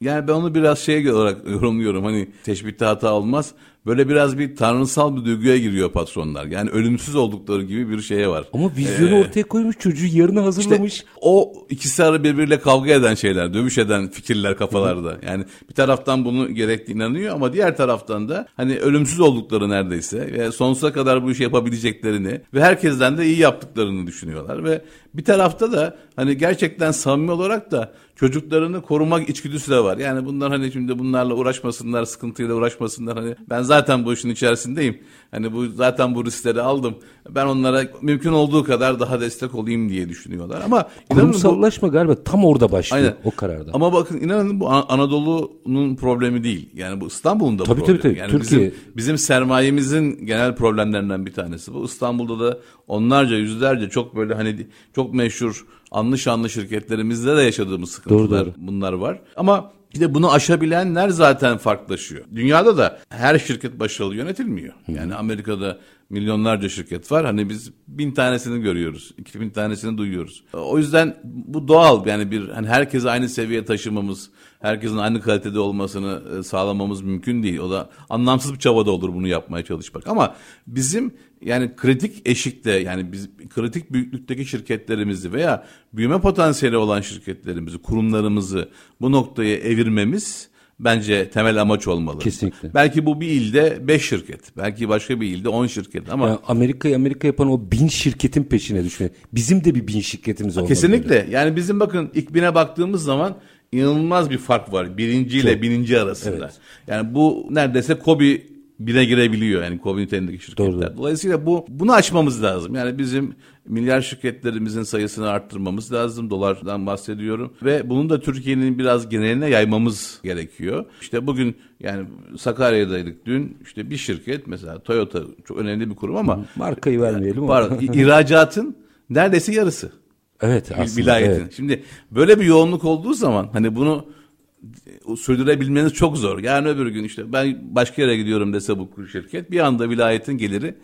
yani ben onu biraz şey olarak yorumluyorum. Hani teşbihte hata olmaz. Böyle biraz bir tanrısal bir duyguya giriyor patronlar. Yani ölümsüz oldukları gibi bir şeye var. Ama vizyonu ortaya koymuş, çocuğu yarına hazırlamış. İşte o ikisi arası birbiriyle kavga eden şeyler, dövüş eden fikirler kafalarda. Yani bir taraftan bunu gerekli inanıyor ama diğer taraftan da hani ölümsüz oldukları neredeyse ve sonsuza kadar bu işi yapabileceklerini ve herkesten de iyi yaptıklarını düşünüyorlar. Ve bir tarafta da hani gerçekten samimi olarak da çocuklarını korumak içgüdüsü de var. Yani bunlar hani şimdi bunlarla uğraşmasınlar, sıkıntıyla uğraşmasınlar. Hani ben zaten bu işin içerisindeyim. Hani bu zaten bu riskleri aldım. Ben onlara mümkün olduğu kadar daha destek olayım diye düşünüyorlar. Ama kurumsallaşma galiba tam orada başlıyor. Aynen. O kararda. Ama bakın inanın bu Anadolu'nun problemi değil. Yani bu İstanbul'un da tabii, problemi. Tabii. Yani Türkiye... bizim sermayemizin genel problemlerinden bir tanesi bu. İstanbul'da da onlarca, yüzlerce çok böyle hani çok meşhur anlı şanlı şirketlerimizde de yaşadığımız sıkıntılar doğru. Bunlar var. Ama bir de bunu aşabilenler zaten farklılaşıyor. Dünyada da her şirket başarılı yönetilmiyor. Yani Amerika'da milyonlarca şirket var. Hani biz 1000 tanesini görüyoruz. 2000 tanesini duyuyoruz. O yüzden bu doğal yani bir hani herkesi aynı seviyeye taşımamız, herkesin aynı kalitede olmasını sağlamamız mümkün değil. O da anlamsız bir çaba da olur bunu yapmaya çalışmak. Ama bizim yani kritik eşikte yani biz kritik büyüklükteki şirketlerimizi veya büyüme potansiyeli olan şirketlerimizi, kurumlarımızı bu noktaya evirmemiz bence temel amaç olmalı. Kesinlikle. Belki bu bir ilde 5 şirket, belki başka bir ilde 10 şirket ama... Yani Amerika'yı Amerika yapan o 1000 şirketin peşine düşme. Bizim de bir 1000 şirketimiz olmalı. Kesinlikle. Öyle. Yani bizim bakın ilk 1000'e baktığımız zaman inanılmaz bir fark var. Birinci ile 1000. arasında. Evet. Yani bu neredeyse KOBİ 1'e girebiliyor yani KOBİ niteliğindeki şirketler. Doğru. Dolayısıyla bunu açmamız lazım. Yani bizim milyar şirketlerimizin sayısını arttırmamız lazım. Dolardan bahsediyorum. Ve bunu da Türkiye'nin biraz geneline yaymamız gerekiyor. İşte bugün yani Sakarya'daydık dün. İşte bir şirket mesela Toyota çok önemli bir kurum ama. Markayı vermeyelim. Pardon. İhracatın neredeyse yarısı. Evet aslında. Vilayetin. Evet. Şimdi böyle bir yoğunluk olduğu zaman hani bunu sürdürebilmeniz çok zor. Yani öbür gün işte ben başka yere gidiyorum dese bu şirket bir anda vilayetin geliri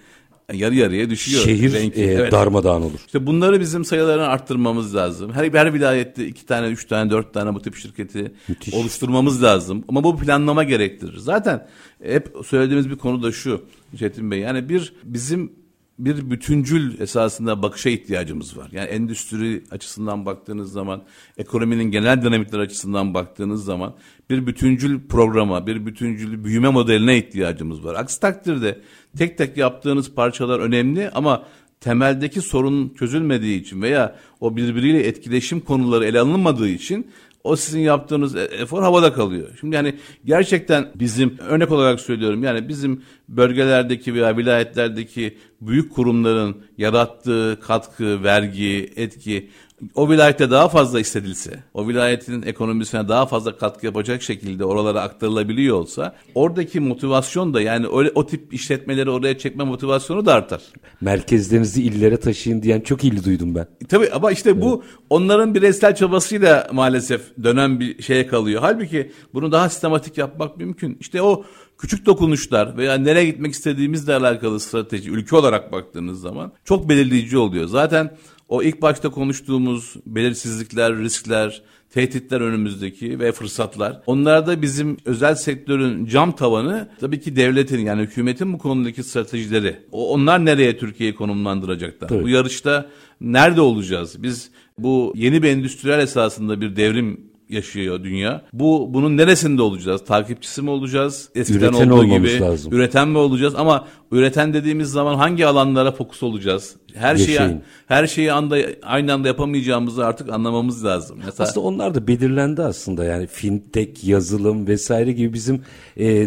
yarı yarıya düşüyor. Şehir evet. Darmadağın olur. İşte bunları bizim sayılarını arttırmamız lazım. Her vilayette 2 tane, 3 tane, 4 tane bu tip şirketi müthiş oluşturmamız lazım. Ama bu planlama gerektirir. Zaten hep söylediğimiz bir konu da şu Çetin Bey. Yani bizim bütüncül esasında bakışa ihtiyacımız var. Yani endüstri açısından baktığınız zaman, ekonominin genel dinamikleri açısından baktığınız zaman bir bütüncül programa, bir bütüncül büyüme modeline ihtiyacımız var. Aksi takdirde tek tek yaptığınız parçalar önemli ama temeldeki sorun çözülmediği için veya o birbiriyle etkileşim konuları ele alınmadığı için o sizin yaptığınız efor havada kalıyor. Şimdi yani gerçekten bizim örnek olarak söylüyorum, yani bizim bölgelerdeki veya vilayetlerdeki büyük kurumların yarattığı katkı, vergi, etki o vilayette daha fazla hissedilse, o vilayetin ekonomisine daha fazla katkı yapacak şekilde oralara aktarılabiliyor olsa, oradaki motivasyon da, yani öyle, o tip işletmeleri oraya çekme motivasyonu da artar. Merkezlerinizi illere taşıyın diyen çok illi duydum ben. Tabii ama işte bu onların bireysel çabasıyla maalesef dönen bir şeye kalıyor. Halbuki bunu daha sistematik yapmak mümkün. İşte o küçük dokunuşlar veya nereye gitmek istediğimizle alakalı strateji, ülke olarak baktığınız zaman çok belirleyici oluyor. Zaten o ilk başta konuştuğumuz belirsizlikler, riskler, tehditler önümüzdeki ve fırsatlar. Onlarda bizim özel sektörün cam tavanı tabii ki devletin, yani hükümetin bu konudaki stratejileri. Onlar nereye Türkiye'yi konumlandıracaklar? Tabii. Bu yarışta nerede olacağız? Biz bu yeni bir endüstriyel esasında bir devrim yaşıyor dünya. Bunun neresinde olacağız? Takipçisi mi olacağız? Eskiden üreten olduğu gibi lazım. Üreten mi olacağız? Ama üreten dediğimiz zaman hangi alanlara fokus olacağız? Her şeyi aynı anda yapamayacağımızı artık anlamamız lazım. Mesela, aslında onlar da belirlendi aslında, yani fintech, yazılım vesaire gibi bizim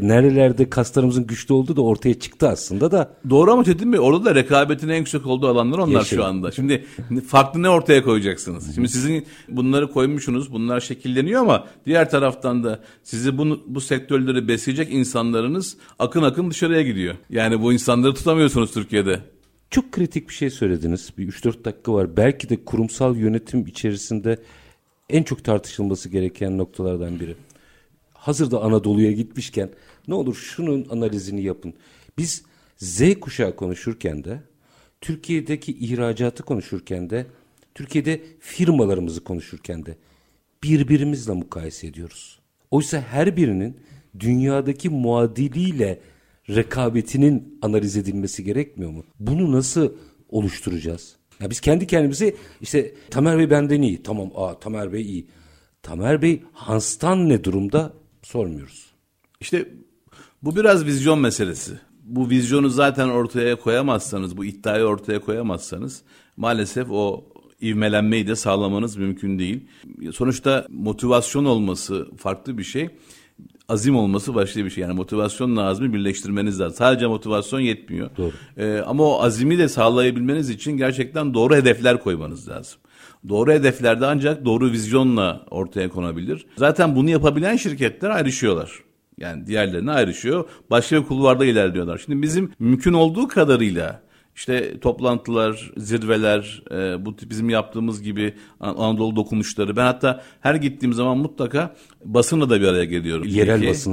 nerelerde kaslarımızın güçlü olduğu da ortaya çıktı aslında da. Doğru, ama Çetin Bey, orada da rekabetin en yüksek olduğu alanlar onlar şu anda. Şimdi farklı ne ortaya koyacaksınız? Şimdi sizin bunları koymuşsunuz, bunlar şekilleniyor ama diğer taraftan da sizi bu sektörleri besleyecek insanlarınız akın dışarıya gidiyor. Yani bu insanları tutamıyorsunuz Türkiye'de. Çok kritik bir şey söylediniz. Bir 3-4 dakika var. Belki de kurumsal yönetim içerisinde en çok tartışılması gereken noktalardan biri. Hazırda Anadolu'ya gitmişken ne olur şunun analizini yapın. Biz Z kuşağı konuşurken de, Türkiye'deki ihracatı konuşurken de, Türkiye'de firmalarımızı konuşurken de birbirimizle mukayese ediyoruz. Oysa her birinin dünyadaki muadiliyle rekabetinin analiz edilmesi gerekmiyor mu? Bunu nasıl oluşturacağız? Ya biz kendi kendimize işte Tamer Bey benden iyi. Tamam, Tamer Bey iyi. Tamer Bey Hans'tan ne durumda sormuyoruz. İşte bu biraz vizyon meselesi. Bu vizyonu zaten ortaya koyamazsanız, bu iddiayı ortaya koyamazsanız maalesef o ivmelenmeyi de sağlamanız mümkün değil. Sonuçta motivasyon olması farklı bir şey. Azim olması başka bir şey. Yani motivasyonla azmi birleştirmeniz lazım. Sadece motivasyon yetmiyor. Doğru. Ama o azimi de sağlayabilmeniz için gerçekten doğru hedefler koymanız lazım. Doğru hedeflerde ancak doğru vizyonla ortaya konabilir. Zaten bunu yapabilen şirketler ayrışıyorlar. Yani diğerlerine ayrışıyor. Başka bir kulvarda ilerliyorlar. Şimdi bizim mümkün olduğu kadarıyla İşte toplantılar, zirveler, bu tip bizim yaptığımız gibi Anadolu dokunuşları. Ben hatta her gittiğim zaman mutlaka basınla da bir araya geliyorum.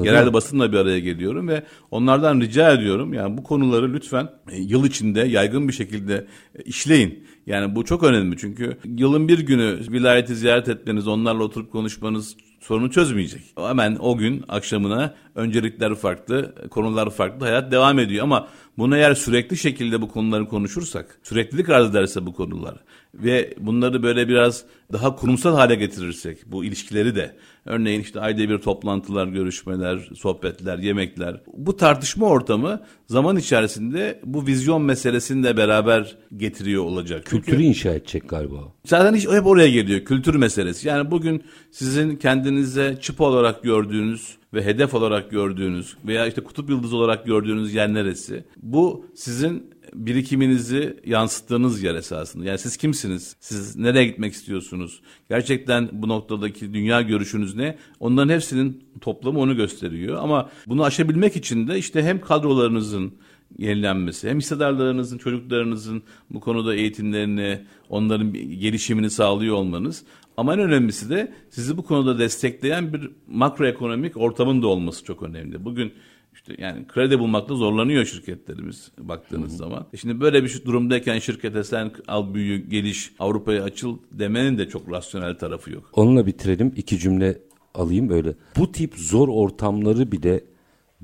Yerel basınla bir araya geliyorum ve onlardan rica ediyorum. Yani bu konuları lütfen yıl içinde yaygın bir şekilde işleyin. Yani bu çok önemli, çünkü yılın bir günü vilayeti ziyaret etmeniz, onlarla oturup konuşmanız sorunu çözmeyecek. Hemen o gün akşamına öncelikler farklı, konular farklı, hayat devam ediyor. Ama bunu eğer sürekli şekilde bu konuları konuşursak, süreklilik arz ederse bu konuları ve bunları böyle biraz daha kurumsal hale getirirsek bu ilişkileri de, örneğin işte ayda bir toplantılar, görüşmeler, sohbetler, yemekler, bu tartışma ortamı zaman içerisinde bu vizyon meselesini de beraber getiriyor olacak. Kültürü inşa edecek galiba. Zaten hep oraya geliyor, kültür meselesi. Yani bugün sizin kendinize çıpa olarak gördüğünüz ve hedef olarak gördüğünüz veya işte kutup yıldızı olarak gördüğünüz yer neresi? Bu sizin birikiminizi yansıttığınız yer esasında. Yani siz kimsiniz? Siz nereye gitmek istiyorsunuz? Gerçekten bu noktadaki dünya görüşünüz ne? Onların hepsinin toplamı onu gösteriyor. Ama bunu aşabilmek için de işte hem kadrolarınızın yenilenmesi, hem hissedarlarınızın, çocuklarınızın bu konuda eğitimlerini, onların gelişimini sağlıyor olmanız. Ama en önemlisi de sizi bu konuda destekleyen bir makroekonomik ortamın da olması çok önemli. Bugün İşte yani kredi bulmakta zorlanıyor şirketlerimiz baktığınız zaman. Şimdi böyle bir durumdayken şirkete sen al, büyü, geliş, Avrupa'ya açıl demenin de çok rasyonel tarafı yok. Onunla bitirelim. 2 cümle alayım böyle. Bu tip zor ortamları bile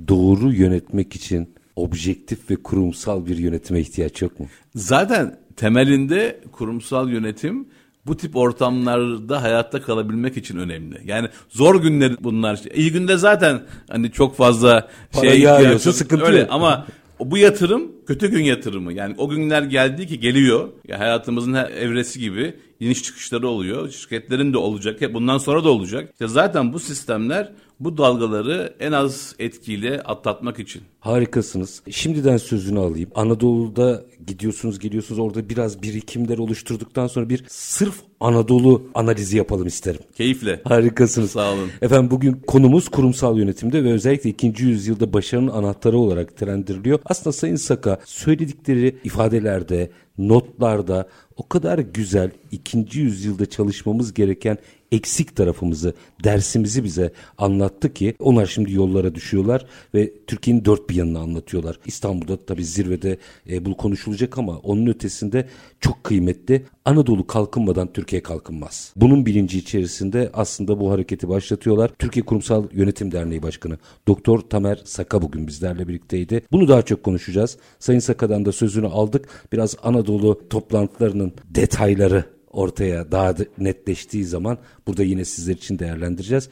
doğru yönetmek için objektif ve kurumsal bir yönetime ihtiyaç yok mu? Zaten temelinde kurumsal yönetim bu tip ortamlarda hayatta kalabilmek için önemli. Yani zor günler bunlar. İyi günde zaten hani çok fazla para yağıyorsa sıkıntı öyle. Ama bu yatırım kötü gün yatırımı. Yani o günler geldi ki geliyor. Ya hayatımızın her evresi gibi iniş çıkışları oluyor. Şirketlerin de olacak. Hep bundan sonra da olacak. İşte zaten bu sistemler bu dalgaları en az etkiyle atlatmak için. Harikasınız. Şimdiden sözünü alayım. Anadolu'da gidiyorsunuz, geliyorsunuz. Orada biraz birikimler oluşturduktan sonra bir sırf Anadolu analizi yapalım isterim. Keyifle. Harikasınız. Sağ olun. Efendim bugün konumuz kurumsal yönetimde ve özellikle 2. yüzyılda başarının anahtarı olarak terendiriliyor. Aslında Sayın Saka söyledikleri ifadelerde, notlarda o kadar güzel 2. yüzyılda çalışmamız gereken eksik tarafımızı, dersimizi bize anlattı ki onlar şimdi yollara düşüyorlar ve Türkiye'nin dört bir yanını anlatıyorlar. İstanbul'da tabii zirvede bu konuşulacak ama onun ötesinde çok kıymetli. Anadolu kalkınmadan Türkiye kalkınmaz. Bunun bilinci içerisinde aslında bu hareketi başlatıyorlar. Türkiye Kurumsal Yönetim Derneği Başkanı Dr.Tamer Saka bugün bizlerle birlikteydi. Bunu daha çok konuşacağız. Sayın Saka'dan da sözünü aldık. Biraz Anadolu toplantılarının detayları ortaya daha netleştiği zaman burada yine sizler için değerlendireceğiz.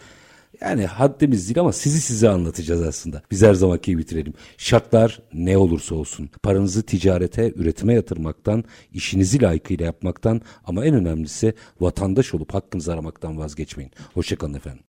Yani haddimiz değil ama size anlatacağız aslında. Biz her zamanki bitirelim. Şartlar ne olursa olsun paranızı ticarete, üretime yatırmaktan, işinizi layıkıyla yapmaktan ama en önemlisi vatandaş olup hakkınızı aramaktan vazgeçmeyin. Hoşça kalın efendim.